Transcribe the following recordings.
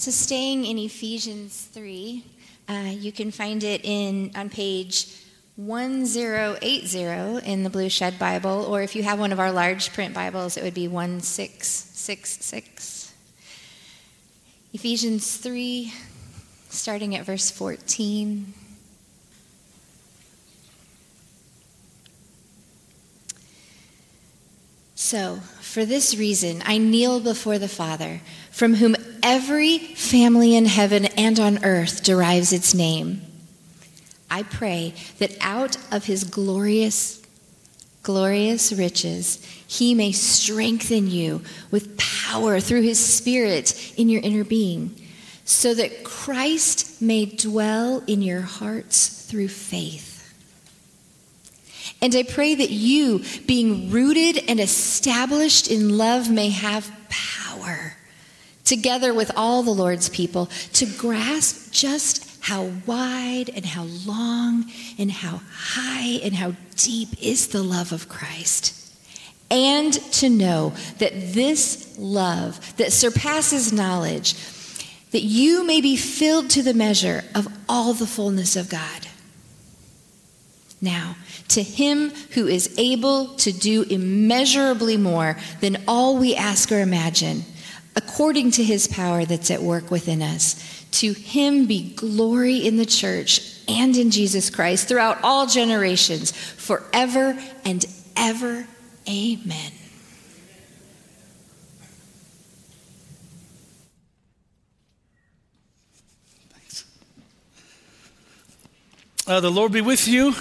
So staying in Ephesians 3, you can find it on page 1080 in the Blue Shed Bible, or if you have one of our large print Bibles, it would be 1666. Ephesians 3, starting at verse 14. So, for this reason, I kneel before the Father, from whom every family in heaven and on earth derives its name. I pray that out of his glorious, glorious riches, he may strengthen you with power through his Spirit in your inner being, so that Christ may dwell in your hearts through faith. And I pray that you, being rooted and established in love, may have power, together with all the Lord's people, to grasp just how wide and how long and how high and how deep is the love of Christ, and to know that this love that surpasses knowledge, that you may be filled to the measure of all the fullness of God. Now, to him who is able to do immeasurably more than all we ask or imagine, according to his power that's at work within us, to him be glory in the church and in Jesus Christ throughout all generations, forever and ever. Amen. Thanks. The Lord be with you.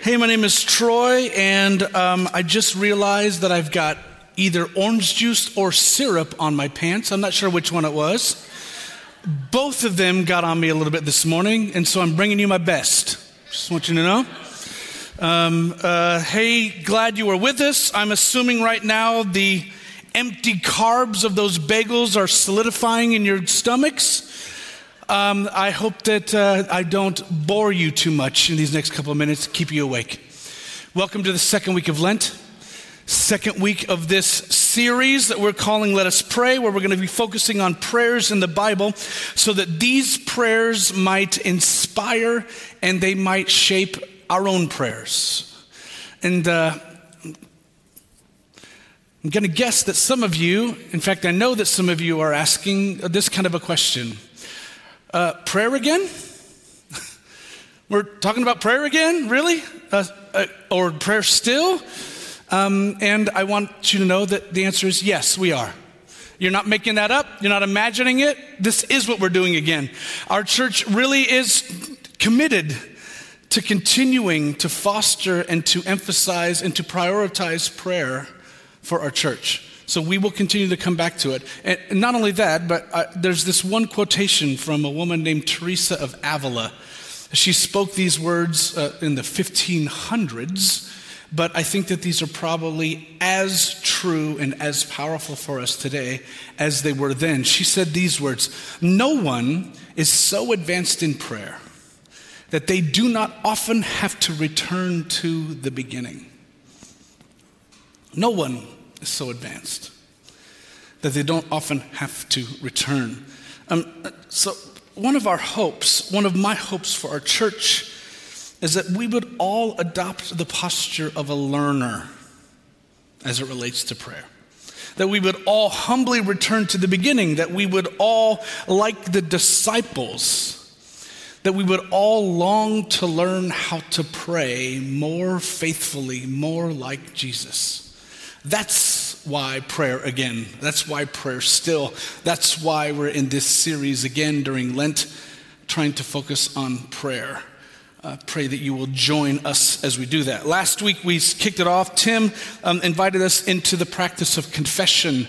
Hey, my name is Troy, and I just realized that I've got either orange juice or syrup on my pants. I'm not sure which one it was. Both of them got on me a little bit this morning, and so I'm bringing you my best. Just want you to know. Hey, glad you were with us. I'm assuming right now the empty carbs of those bagels are solidifying in your stomachs. I hope that I don't bore you too much in these next couple of minutes, keep you awake. Welcome to the second week of Lent, second week of this series that we're calling Let Us Pray, where we're going to be focusing on prayers in the Bible so that these prayers might inspire and they might shape our own prayers. And I'm going to guess that some of you, in fact, I know that some of you are asking this kind of a question. Prayer again? We're talking about prayer again? Really? Or prayer still? And I want you to know that the answer is yes, we are. You're not making that up. You're not imagining it. This is what we're doing again. Our church really is committed to continuing to foster and to emphasize and to prioritize prayer for our church. So we will continue to come back to it. And not only that, but there's this one quotation from a woman named Teresa of Avila. She spoke these words in the 1500s, but I think that these are probably as true and as powerful for us today as they were then. She said these words, "No one is so advanced in prayer that they do not often have to return to the beginning." No one is so advanced that they don't often have to return. So one of our hopes, one of my hopes for our church is that we would all adopt the posture of a learner as it relates to prayer. That we would all humbly return to the beginning, that we would all, like the disciples, that we would all long to learn how to pray more faithfully, more like Jesus. That's why prayer again. That's why prayer still. That's why we're in this series again during Lent, trying to focus on prayer. Pray that you will join us as we do that. Last week we kicked it off. Tim invited us into the practice of confession.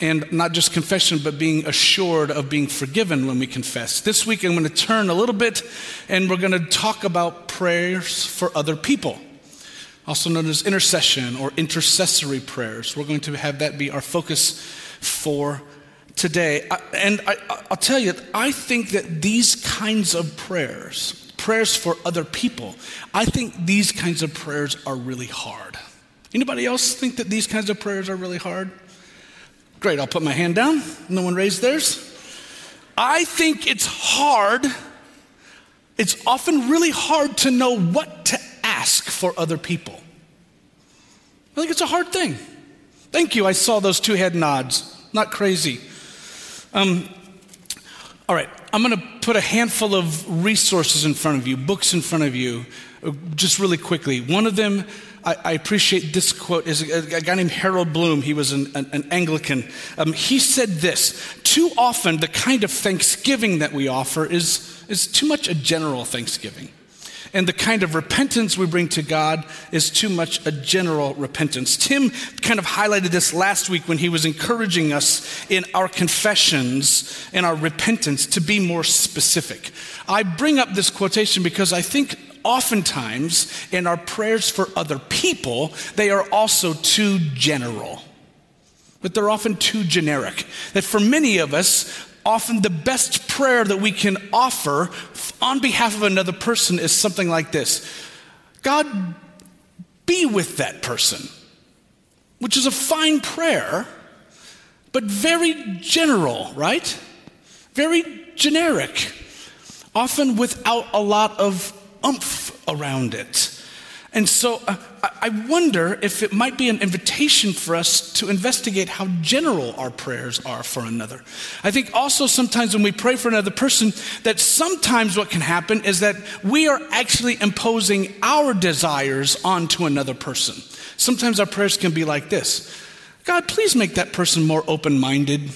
And not just confession, but being assured of being forgiven when we confess. This week I'm going to turn a little bit and we're going to talk about prayers for other people, also known as intercession or intercessory prayers. We're going to have that be our focus for today. I'll tell you, I think that these kinds of prayers, prayers for other people, I think these kinds of prayers are really hard. Anybody else think that these kinds of prayers are really hard? Great, I'll put my hand down. No one raised theirs. I think it's hard. It's often really hard to know what to ask for other people. I think it's a hard thing. Thank you. I saw those two head nods. Not crazy. All right. I'm going to put a handful of resources in front of you, books in front of you, just really quickly. One of them, I appreciate this quote, is a guy named Harold Bloom. He was an Anglican. He said this: too often the kind of thanksgiving that we offer is too much a general thanksgiving. And the kind of repentance we bring to God is too much a general repentance. Tim kind of highlighted this last week when he was encouraging us in our confessions and our repentance to be more specific. I bring up this quotation because I think oftentimes in our prayers for other people, they are also too general. But they're often too generic. That for many of us, often the best prayer that we can offer on behalf of another person is something like this: God, be with that person, which is a fine prayer, but very general, right? Very generic, often without a lot of oomph around it. And so I wonder if it might be an invitation for us to investigate how general our prayers are for another. I think also sometimes when we pray for another person, that sometimes what can happen is that we are actually imposing our desires onto another person. Sometimes our prayers can be like this: God, please make that person more open-minded,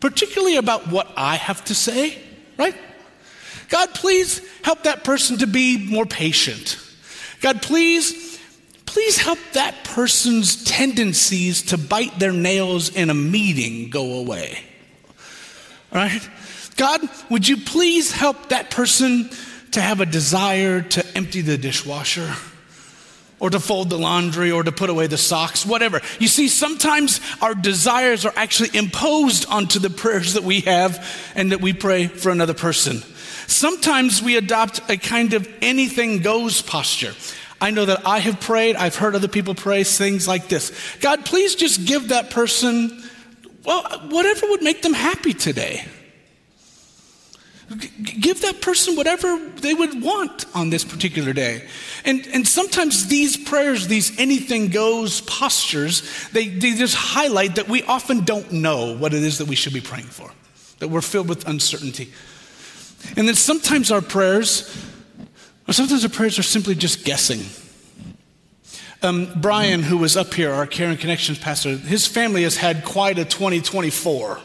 particularly about what I have to say, right? God, please help that person to be more patient. God, please help that person's tendencies to bite their nails in a meeting go away. All right? God, would you please help that person to have a desire to empty the dishwasher or to fold the laundry or to put away the socks, whatever. You see, sometimes our desires are actually imposed onto the prayers that we have and that we pray for another person. Sometimes we adopt a kind of anything goes posture. I know that I have prayed, I've heard other people pray things like this: God, please just give that person, whatever would make them happy today. Give that person whatever they would want on this particular day. And sometimes these prayers, these anything goes postures, they just highlight that we often don't know what it is that we should be praying for, that we're filled with uncertainty. And then sometimes our prayers are simply just guessing. Brian, who was up here, our Care and Connections pastor, his family has had quite a 2024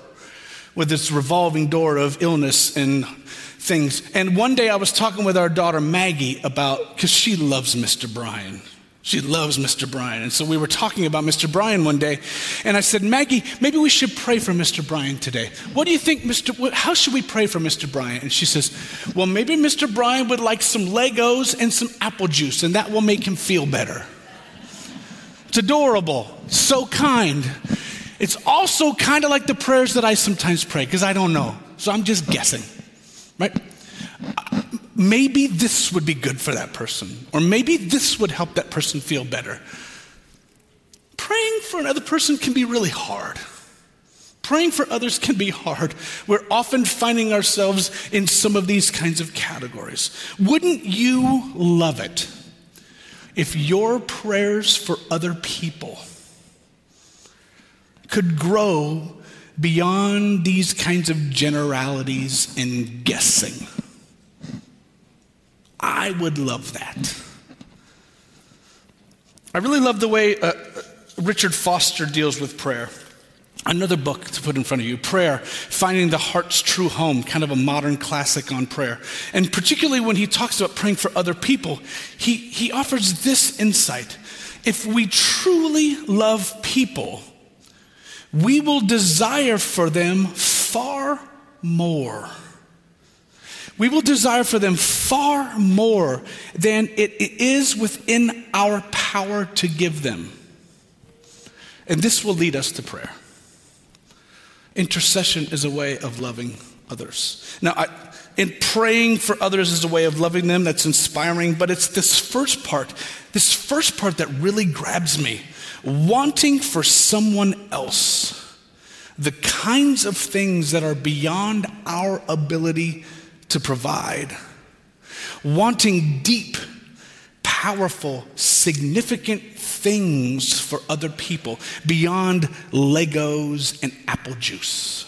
with its revolving door of illness and things. And one day I was talking with our daughter Maggie about, because she loves Mr. Brian. She loves Mr. Brian. And so we were talking about Mr. Brian one day. And I said, Maggie, maybe we should pray for Mr. Brian today. What do you think, how should we pray for Mr. Brian? And she says, well, maybe Mr. Brian would like some Legos and some apple juice, and that will make him feel better. It's adorable, so kind. It's also kind of like the prayers that I sometimes pray, because I don't know. So I'm just guessing, right? Maybe this would be good for that person, or maybe this would help that person feel better. Praying for another person can be really hard. Praying for others can be hard. We're often finding ourselves in some of these kinds of categories. Wouldn't you love it if your prayers for other people could grow beyond these kinds of generalities and guessing? I would love that. I really love the way Richard Foster deals with prayer. Another book to put in front of you, Prayer, Finding the Heart's True Home, kind of a modern classic on prayer. And particularly when he talks about praying for other people, he offers this insight: if we truly love people, we will desire for them far more. We will desire for them far more than it is within our power to give them. And this will lead us to prayer. Intercession is a way of loving others. Now, in praying for others is a way of loving them that's inspiring, but it's this first part that really grabs me: wanting for someone else. the kinds of things that are beyond our ability to provide, wanting deep, powerful, significant things for other people beyond Legos and apple juice.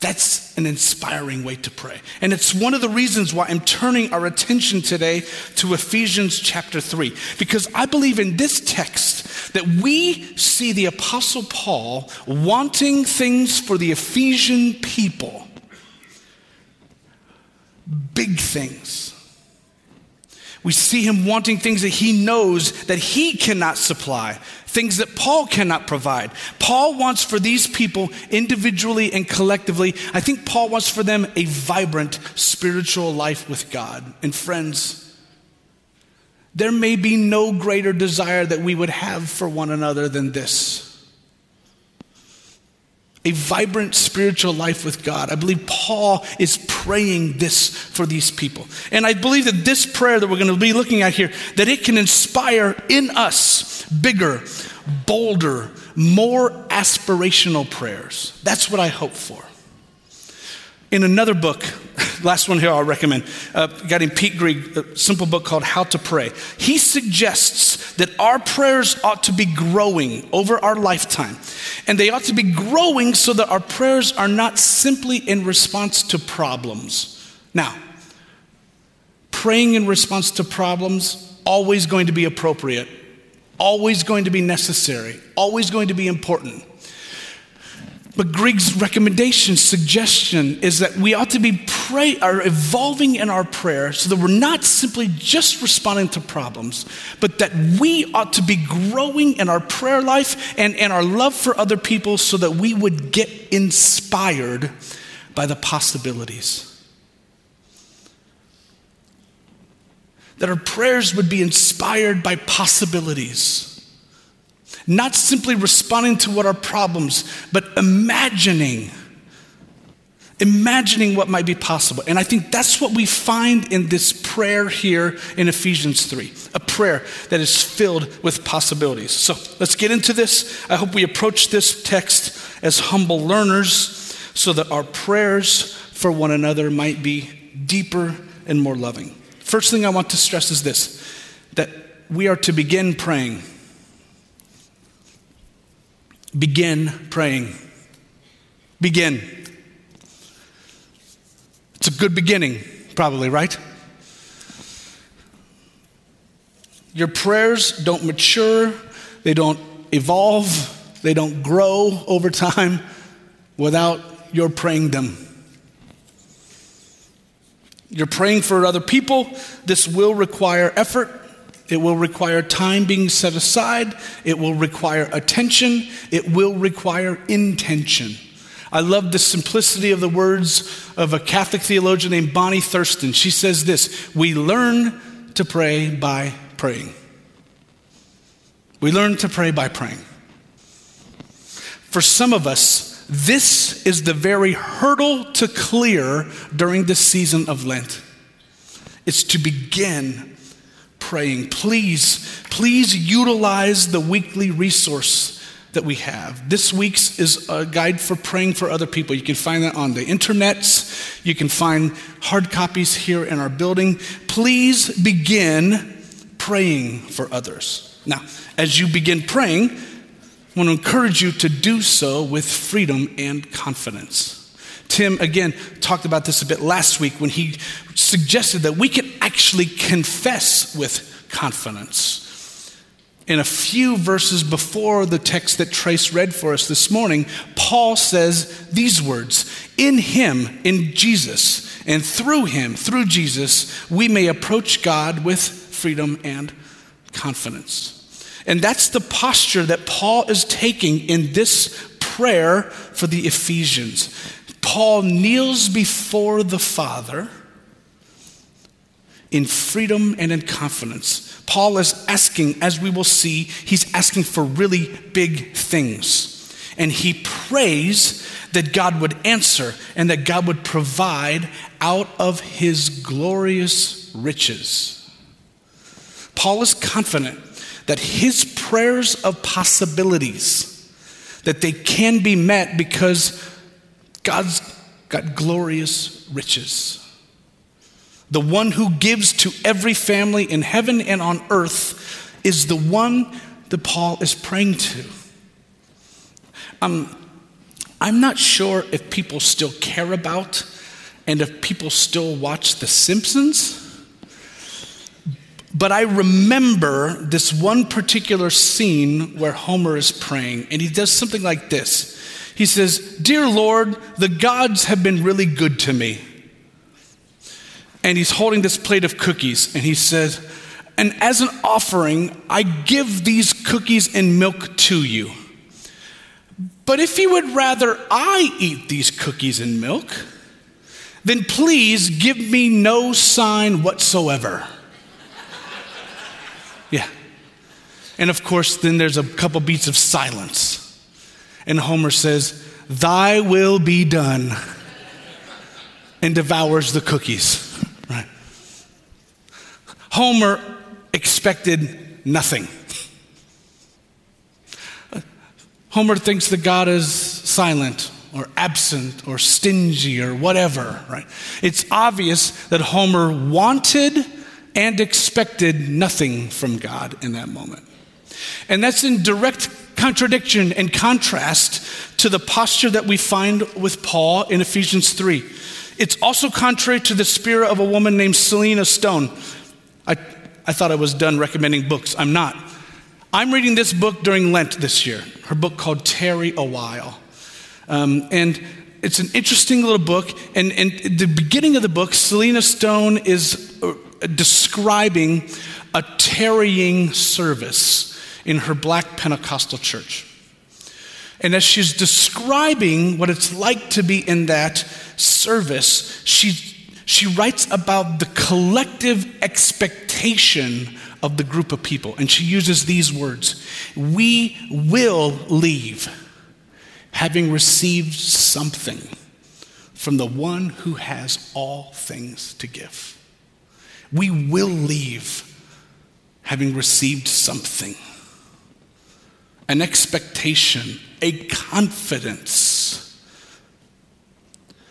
That's an inspiring way to pray. And it's one of the reasons why I'm turning our attention today to Ephesians chapter 3, because I believe in this text that we see the Apostle Paul wanting things for the Ephesian people. Big things. We see him wanting things that he knows that he cannot supply, things that Paul cannot provide. Paul wants for these people individually and collectively, I think Paul wants for them a vibrant spiritual life with God. And friends, there may be no greater desire that we would have for one another than this. A vibrant spiritual life with God. I believe Paul is praying this for these people. And I believe that this prayer that we're going to be looking at here, that it can inspire in us bigger, bolder, more aspirational prayers. That's what I hope for. In another book, last one here I'll recommend, a guy named Pete Greig, a simple book called How to Pray. He suggests that our prayers ought to be growing over our lifetime. And they ought to be growing so that our prayers are not simply in response to problems. Now, praying in response to problems, always going to be appropriate, always going to be necessary, always going to be important. But Greig's recommendation, suggestion is that we ought to be evolving in our prayer so that we're not simply just responding to problems, but that we ought to be growing in our prayer life and in our love for other people so that we would get inspired by the possibilities. That our prayers would be inspired by possibilities. Not simply responding to what are problems, but imagining what might be possible. And I think that's what we find in this prayer here in Ephesians 3, a prayer that is filled with possibilities. So let's get into this. I hope we approach this text as humble learners so that our prayers for one another might be deeper and more loving. First thing I want to stress is this, that we are to begin praying. Begin praying. Begin. It's a good beginning, probably, right? Your prayers don't mature, they don't evolve, they don't grow over time without your praying them. You're praying for other people. This will require effort. It will require time being set aside. It will require attention. It will require intention. I love the simplicity of the words of a Catholic theologian named Bonnie Thurston. She says this, we learn to pray by praying. We learn to pray by praying. For some of us, this is the very hurdle to clear during the season of Lent. It's to begin praying. Please utilize the weekly resource that we have. This week's is a guide for praying for other people. You can find that on the internets. You can find hard copies here in our building. Please begin praying for others. Now, as you begin praying, I want to encourage you to do so with freedom and confidence. Tim, again, talked about this a bit last week when he suggested that we can actually confess with confidence. In a few verses before the text that Trace read for us this morning, Paul says these words, in him, in Jesus, and through him, through Jesus, we may approach God with freedom and confidence. And that's the posture that Paul is taking in this prayer for the Ephesians. Paul kneels before the Father in freedom and in confidence. Paul is asking, as we will see, he's asking for really big things. And he prays that God would answer and that God would provide out of his glorious riches. Paul is confident that his prayers of possibilities, that they can be met because God's got glorious riches. The one who gives to every family in heaven and on earth is the one that Paul is praying to. I'm not sure if people still care about and if people still watch The Simpsons, but I remember this one particular scene where Homer is praying, and he does something like this. He says, "Dear Lord, the gods have been really good to me." And he's holding this plate of cookies, and he says, "And as an offering, I give these cookies and milk to you. But if you would rather I eat these cookies and milk, then please give me no sign whatsoever." Yeah. And of course, then there's a couple beats of silence. And Homer says, "Thy will be done," and devours the cookies. Right? Homer expected nothing. Homer thinks that God is silent or absent or stingy or whatever, right? It's obvious that Homer wanted and expected nothing from God in that moment. And that's in direct contradiction and contrast to the posture that we find with Paul in Ephesians 3. It's also contrary to the spirit of a woman named Selena Stone. I thought I was done recommending books. I'm not. I'm reading this book during Lent this year, her book called Tarry a While. And it's an interesting little book. And at the beginning of the book, Selena Stone is describing a tarrying service in her Black Pentecostal church. And as she's describing what it's like to be in that service, she writes about the collective expectation of the group of people. And she uses these words: "We will leave, having received something from the one who has all things to give." We will leave, having received something. An expectation, a confidence.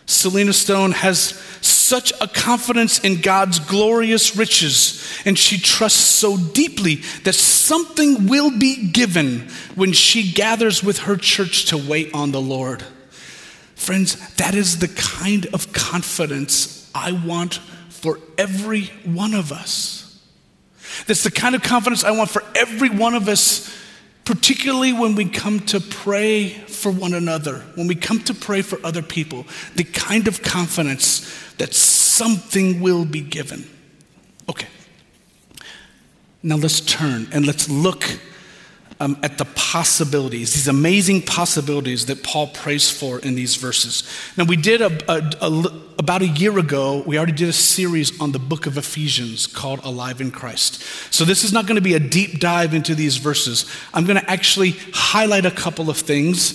Selena Stone has such a confidence in God's glorious riches, and she trusts so deeply that something will be given when she gathers with her church to wait on the Lord. Friends, that is the kind of confidence I want for every one of us. That's the kind of confidence I want for every one of us, particularly when we come to pray for one another, when we come to pray for other people, the kind of confidence that something will be given. Okay. Now let's turn and let's look at the possibilities, these amazing possibilities that Paul prays for in these verses. Now we did, about a year ago, we already did a series on the book of Ephesians called Alive in Christ. So this is not going to be a deep dive into these verses. I'm going to actually highlight a couple of things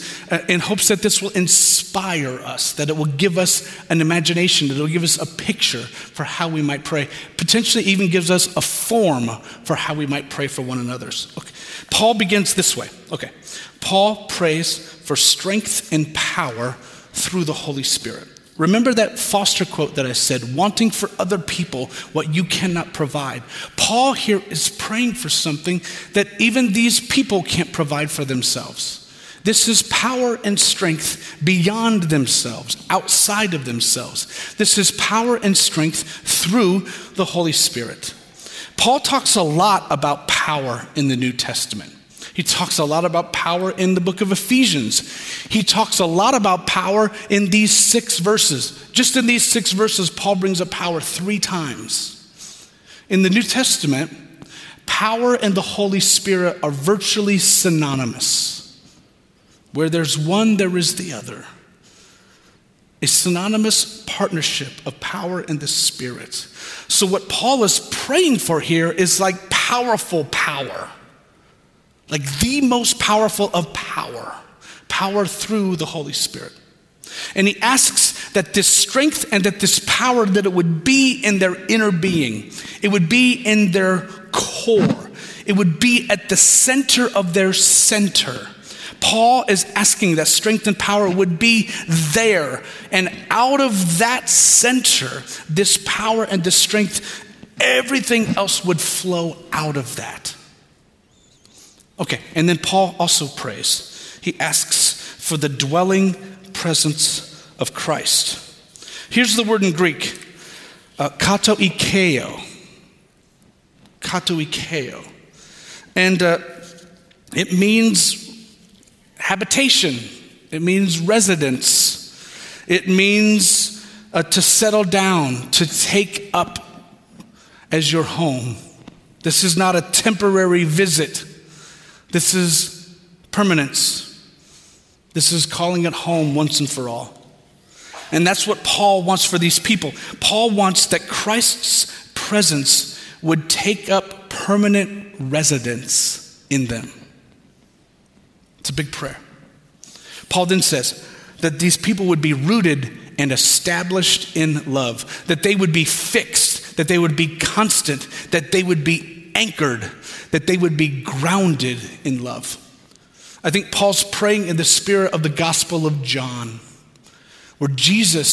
in hopes that this will inspire us, that it will give us an imagination, that it will give us a picture for how we might pray, potentially even gives us a form for how we might pray for one another's. Okay. Paul begins this way. Okay. Paul prays for strength and power through the Holy Spirit. Remember that Foster quote that I said, wanting for other people what you cannot provide. Paul here is praying for something that even these people can't provide for themselves. This is power and strength beyond themselves, outside of themselves. This is power and strength through the Holy Spirit. Paul talks a lot about power in the New Testament. He talks a lot about power in the book of Ephesians. He talks a lot about power in these 6 verses. Just in these 6 verses, Paul brings up power 3 times. In the New Testament, power and the Holy Spirit are virtually synonymous. Where there's one, there is the other. A synonymous partnership of power and the Spirit. So what Paul is praying for here is like powerful power. Like the most powerful of power. Power through the Holy Spirit. And he asks that this strength and that this power, that it would be in their inner being. It would be in their core. It would be at the center of their center. Paul is asking that strength and power would be there. And out of that center, this power and this strength, everything else would flow out of that. Okay, and then Paul also prays. He asks for the dwelling presence of Christ. Here's the word in Greek, katoikeo. Katoikeo. And it means habitation. It means residence. It means to settle down, to take up as your home. This is not a temporary visit. This is permanence. This is calling it home once and for all. And that's what Paul wants for these people. Paul wants that Christ's presence would take up permanent residence in them. It's a big prayer. Paul then says that these people would be rooted and established in love, that they would be fixed, that they would be constant, that they would be anchored, that they would be grounded in love. I think Paul's praying in the spirit of the Gospel of John, where Jesus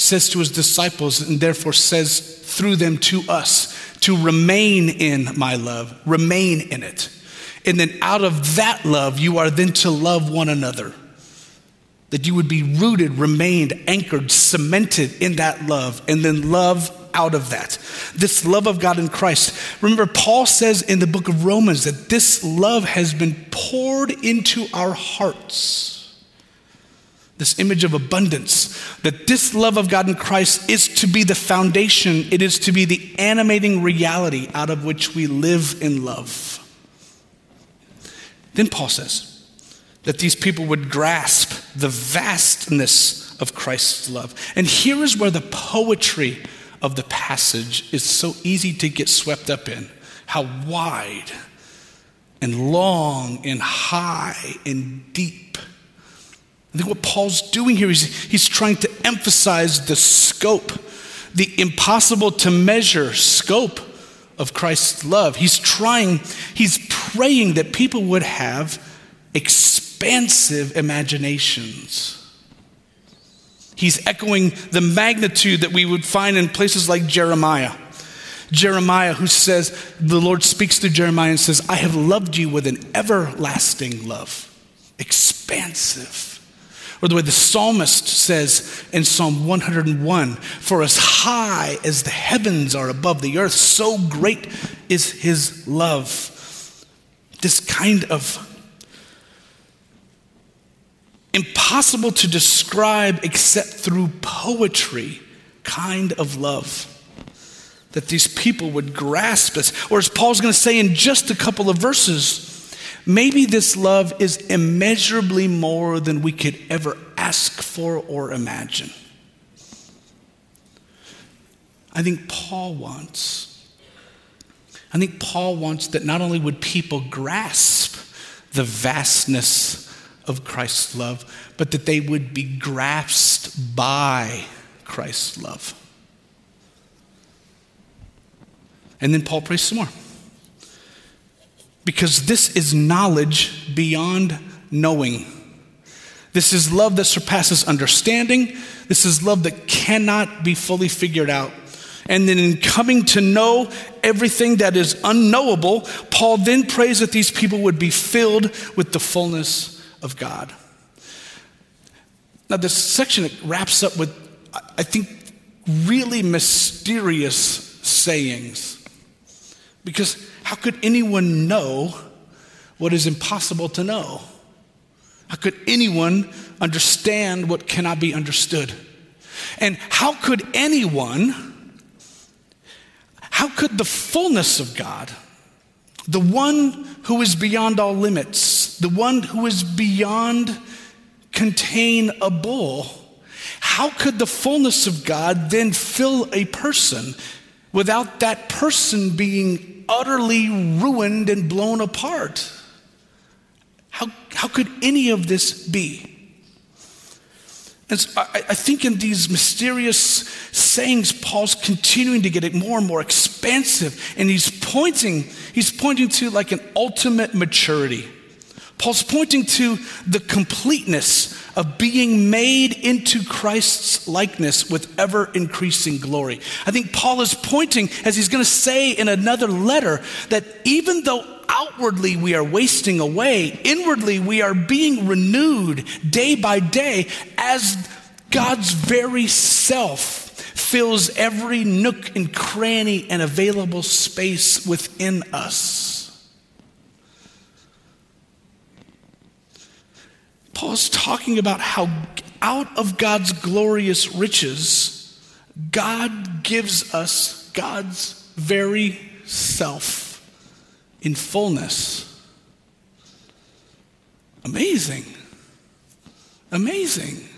says to his disciples, and therefore says through them to us, to remain in my love, remain in it. And then out of that love, you are then to love one another. That you would be rooted, remained, anchored, cemented in that love, and then love out of that. This love of God in Christ. Remember, Paul says in the book of Romans that this love has been poured into our hearts. This image of abundance, that this love of God in Christ is to be the foundation, it is to be the animating reality out of which we live in love. Then Paul says that these people would grasp the vastness of Christ's love. And here is where the poetry of the passage is so easy to get swept up in. How wide and long and high and deep. I think what Paul's doing here is he's trying to emphasize the scope, the impossible to measure scope of Christ's love. He's praying that people would have expansive imaginations. He's echoing the magnitude that we would find in places like Jeremiah. Jeremiah, who says, the Lord speaks through Jeremiah and says, I have loved you with an everlasting love. Expansive. Or the way the psalmist says in Psalm 101, for as high as the heavens are above the earth, so great is his love. This kind of impossible to describe except through poetry kind of love. That these people would grasp this. Or as Paul's going to say in just a couple of verses, maybe this love is immeasurably more than we could ever ask for or imagine. I think Paul wants that not only would people grasp the vastness of Christ's love, but that they would be grasped by Christ's love. And then Paul prays some more. Because this is knowledge beyond knowing. This is love that surpasses understanding. This is love that cannot be fully figured out. And then in coming to know everything that is unknowable, Paul then prays that these people would be filled with the fullness of God. Now this section wraps up with, I think, really mysterious sayings. Because how could anyone know what is impossible to know? How could anyone understand what cannot be understood? And how could the fullness of God, the one who is beyond all limits, the one who is beyond containable, how could the fullness of God then fill a person without that person being utterly ruined and blown apart? How could any of this be? And so I think in these mysterious sayings, Paul's continuing to get it more and more expansive, and he's pointing to like an ultimate maturity. Paul's pointing to the completeness of being made into Christ's likeness with ever-increasing glory. I think Paul is pointing, as he's going to say in another letter, that even though outwardly we are wasting away, inwardly we are being renewed day by day as God's very self fills every nook and cranny and available space within us. Paul's talking about how out of God's glorious riches, God gives us God's very self in fullness. Amazing. Amazing.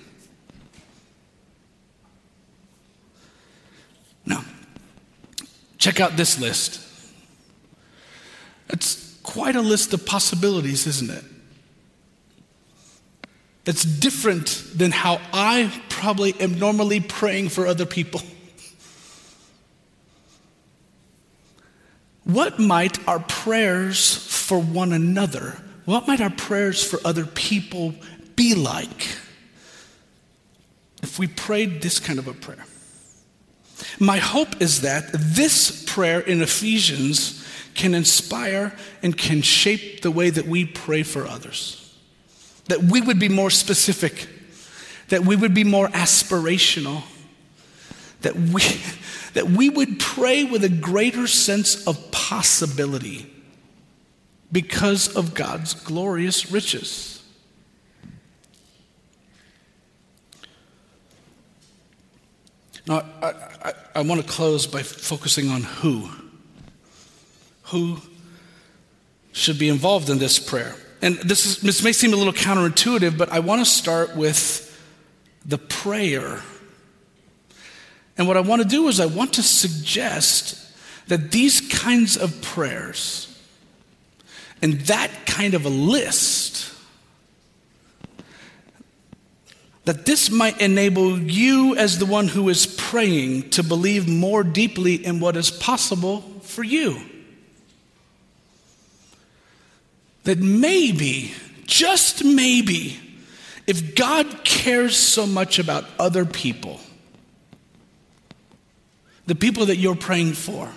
Now, check out this list. It's quite a list of possibilities, isn't it? That's different than how I probably am normally praying for other people. What might our prayers for one another, what might our prayers for other people be like if we prayed this kind of a prayer? My hope is that this prayer in Ephesians can inspire and can shape the way that we pray for others. That we would be more specific, that we would be more aspirational, that we would pray with a greater sense of possibility because of God's glorious riches. Now, I want to close by focusing on who. Who should be involved in this prayer? And this may seem a little counterintuitive, but I want to start with the prayer. And what I want to do is I want to suggest that these kinds of prayers and that kind of a list, that this might enable you as the one who is praying to believe more deeply in what is possible for you. That maybe, just maybe, if God cares so much about other people, the people that you're praying for,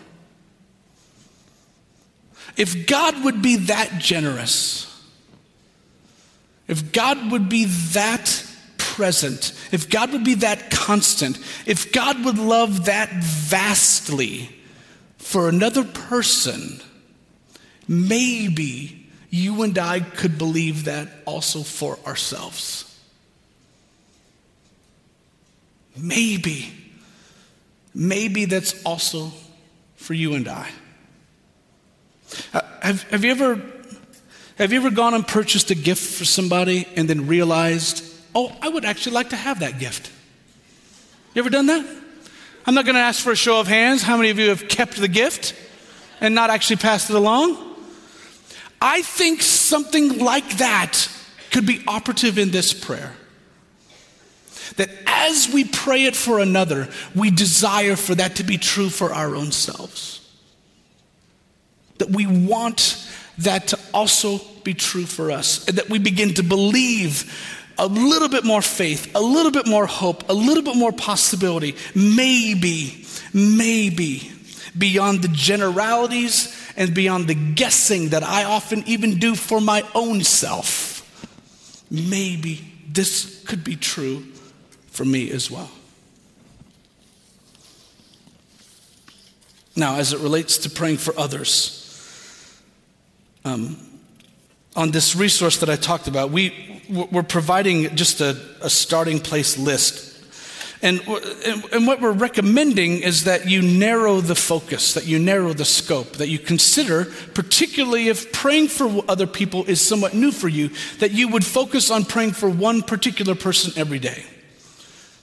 if God would be that generous, if God would be that present, if God would be that constant, if God would love that vastly for another person, maybe you and I could believe that also for ourselves. Maybe that's also for you and I. Have you ever gone and purchased a gift for somebody and then realized, oh, I would actually like to have that gift? You ever done that? I'm not going to ask for a show of hands. How many of you have kept the gift and not actually passed it along? I think something like that could be operative in this prayer. That as we pray it for another, we desire for that to be true for our own selves. That we want that to also be true for us. And that we begin to believe a little bit more faith, a little bit more hope, a little bit more possibility. Maybe, beyond the generalities and beyond the guessing that I often even do for my own self, maybe this could be true for me as well. Now, as it relates to praying for others, on this resource that I talked about, we're providing just a starting place list. And what we're recommending is that you narrow the focus, that you narrow the scope, that you consider, particularly if praying for other people is somewhat new for you, that you would focus on praying for one particular person every day.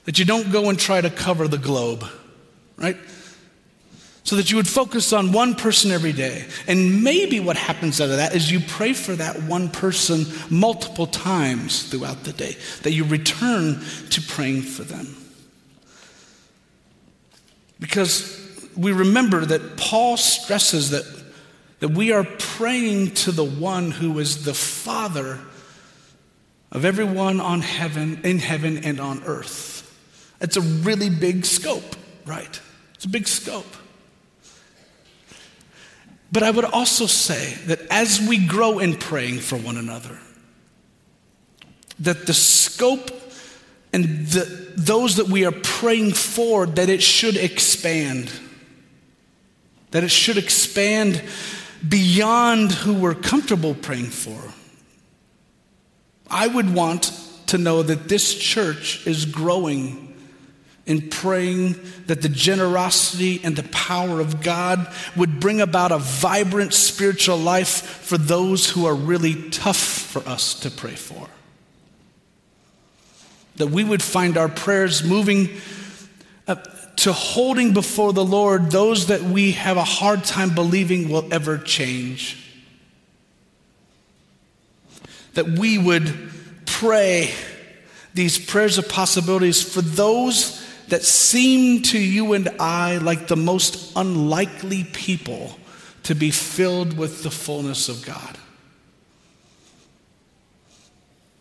That you don't go and try to cover the globe, right? So that you would focus on one person every day. And maybe what happens out of that is you pray for that one person multiple times throughout the day, that you return to praying for them. Because we remember that Paul stresses that that we are praying to the one who is the Father of everyone in heaven and on earth. That's a really big scope, right? It's a big scope. But I would also say that as we grow in praying for one another, that the scope and those that we are praying for, that it should expand. That it should expand beyond who we're comfortable praying for. I would want to know that this church is growing in praying that the generosity and the power of God would bring about a vibrant spiritual life for those who are really tough for us to pray for. That we would find our prayers moving to holding before the Lord those that we have a hard time believing will ever change. That we would pray these prayers of possibilities for those that seem to you and I like the most unlikely people to be filled with the fullness of God.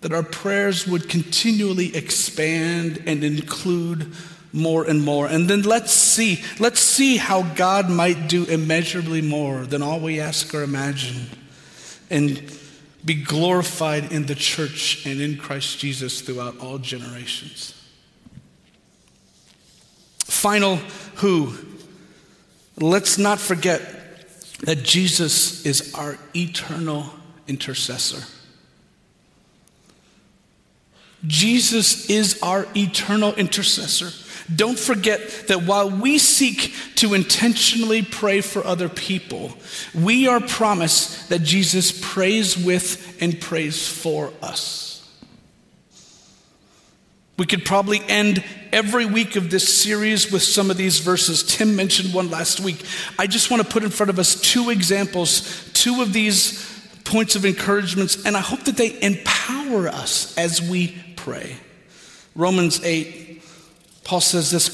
That our prayers would continually expand and include more and more. And then let's see how God might do immeasurably more than all we ask or imagine, and be glorified in the church and in Christ Jesus throughout all generations. Final who. Let's not forget that Jesus is our eternal intercessor. Jesus is our eternal intercessor. Don't forget that while we seek to intentionally pray for other people, we are promised that Jesus prays with and prays for us. We could probably end every week of this series with some of these verses. Tim mentioned one last week. I just want to put in front of us two examples, two of these points of encouragements, and I hope that they empower us as we pray. Romans 8, Paul says this,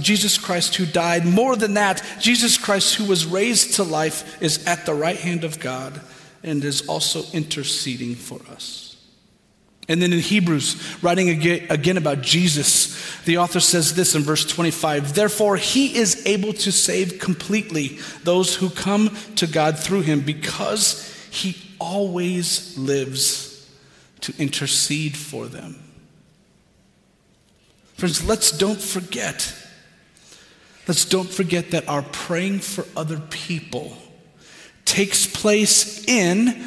Jesus Christ who died, more than that, Jesus Christ who was raised to life is at the right hand of God and is also interceding for us. And then in Hebrews, writing again about Jesus, the author says this in verse 25, therefore he is able to save completely those who come to God through him, because he always lives to intercede for them. Friends, let's don't forget that our praying for other people takes place in,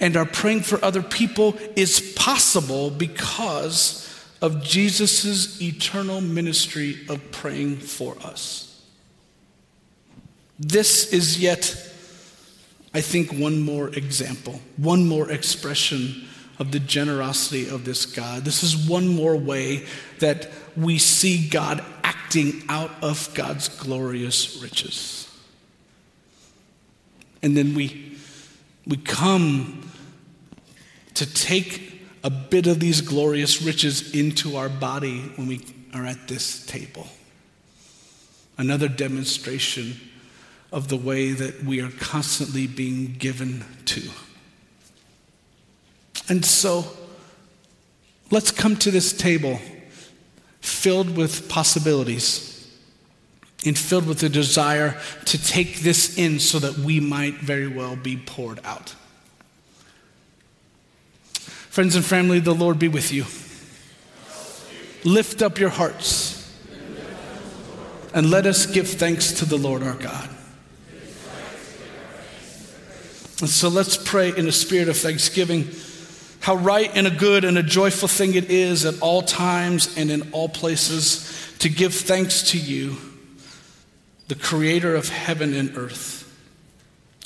and our praying for other people is possible because of Jesus' eternal ministry of praying for us. This is yet, I think, one more example, one more expression of the generosity of this God. This is one more way that we see God acting out of God's glorious riches. And then we come to take a bit of these glorious riches into our body when we are at this table. Another demonstration of the way that we are constantly being given to. And so, let's come to this table filled with possibilities and filled with the desire to take this in so that we might very well be poured out. Friends and family, the Lord be with you. Lift up your hearts and let us give thanks to the Lord our God. And so let's pray in a spirit of thanksgiving. How right and a good and a joyful thing it is at all times and in all places to give thanks to you, the creator of heaven and earth.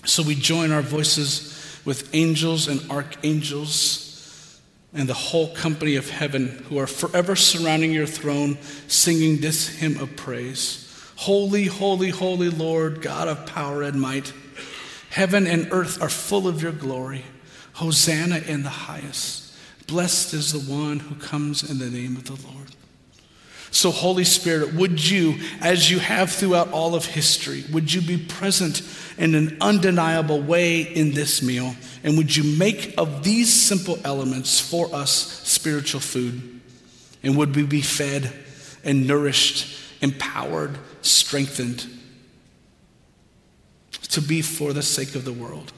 So we join our voices with angels and archangels and the whole company of heaven who are forever surrounding your throne, singing this hymn of praise. Holy, holy, holy Lord, God of power and might, heaven and earth are full of your glory. Hosanna in the highest. Blessed is the one who comes in the name of the Lord. So Holy Spirit, would you, as you have throughout all of history, would you be present in an undeniable way in this meal? And would you make of these simple elements for us spiritual food? And would we be fed and nourished, empowered, strengthened to be for the sake of the world?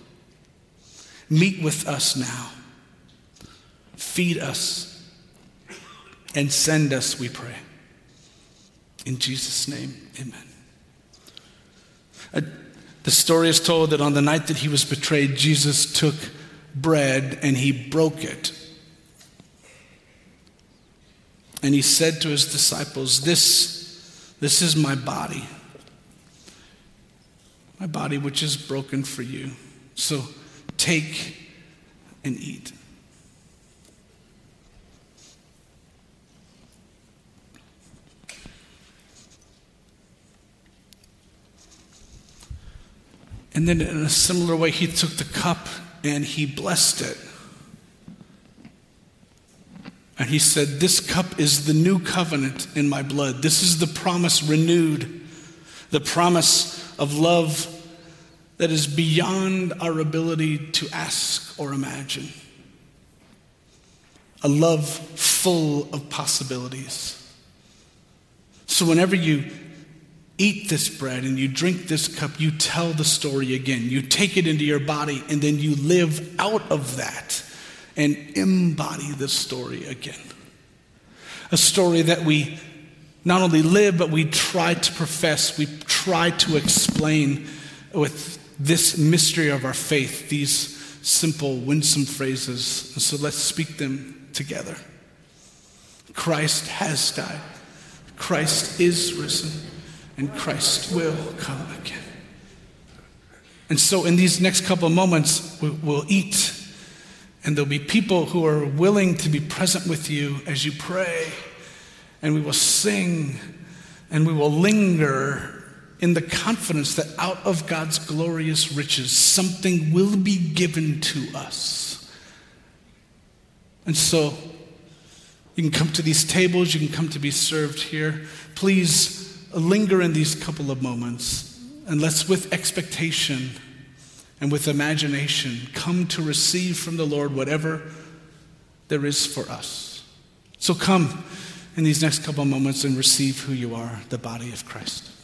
Meet with us now. Feed us and send us, we pray. In Jesus' name, amen. The story is told that on the night that he was betrayed, Jesus took bread and he broke it. And he said to his disciples, this is my body which is broken for you. So take and eat. And then in a similar way, he took the cup and he blessed it. And he said, this cup is the new covenant in my blood. This is the promise renewed, the promise of love that is beyond our ability to ask or imagine. A love full of possibilities. So whenever you eat this bread and you drink this cup, you tell the story again. You take it into your body and then you live out of that and embody this story again. A story that we not only live, but we try to profess, we try to explain with this mystery of our faith, these simple, winsome phrases. So let's speak them together. Christ has died. Christ is risen. And Christ will come again. And so in these next couple of moments, we'll eat. And there'll be people who are willing to be present with you as you pray. And we will sing. And we will linger in the confidence that out of God's glorious riches, something will be given to us. And so you can come to these tables. You can come to be served here. Please linger in these couple of moments, and let's with expectation and with imagination come to receive from the Lord whatever there is for us. So come in these next couple of moments and receive who you are, the body of Christ.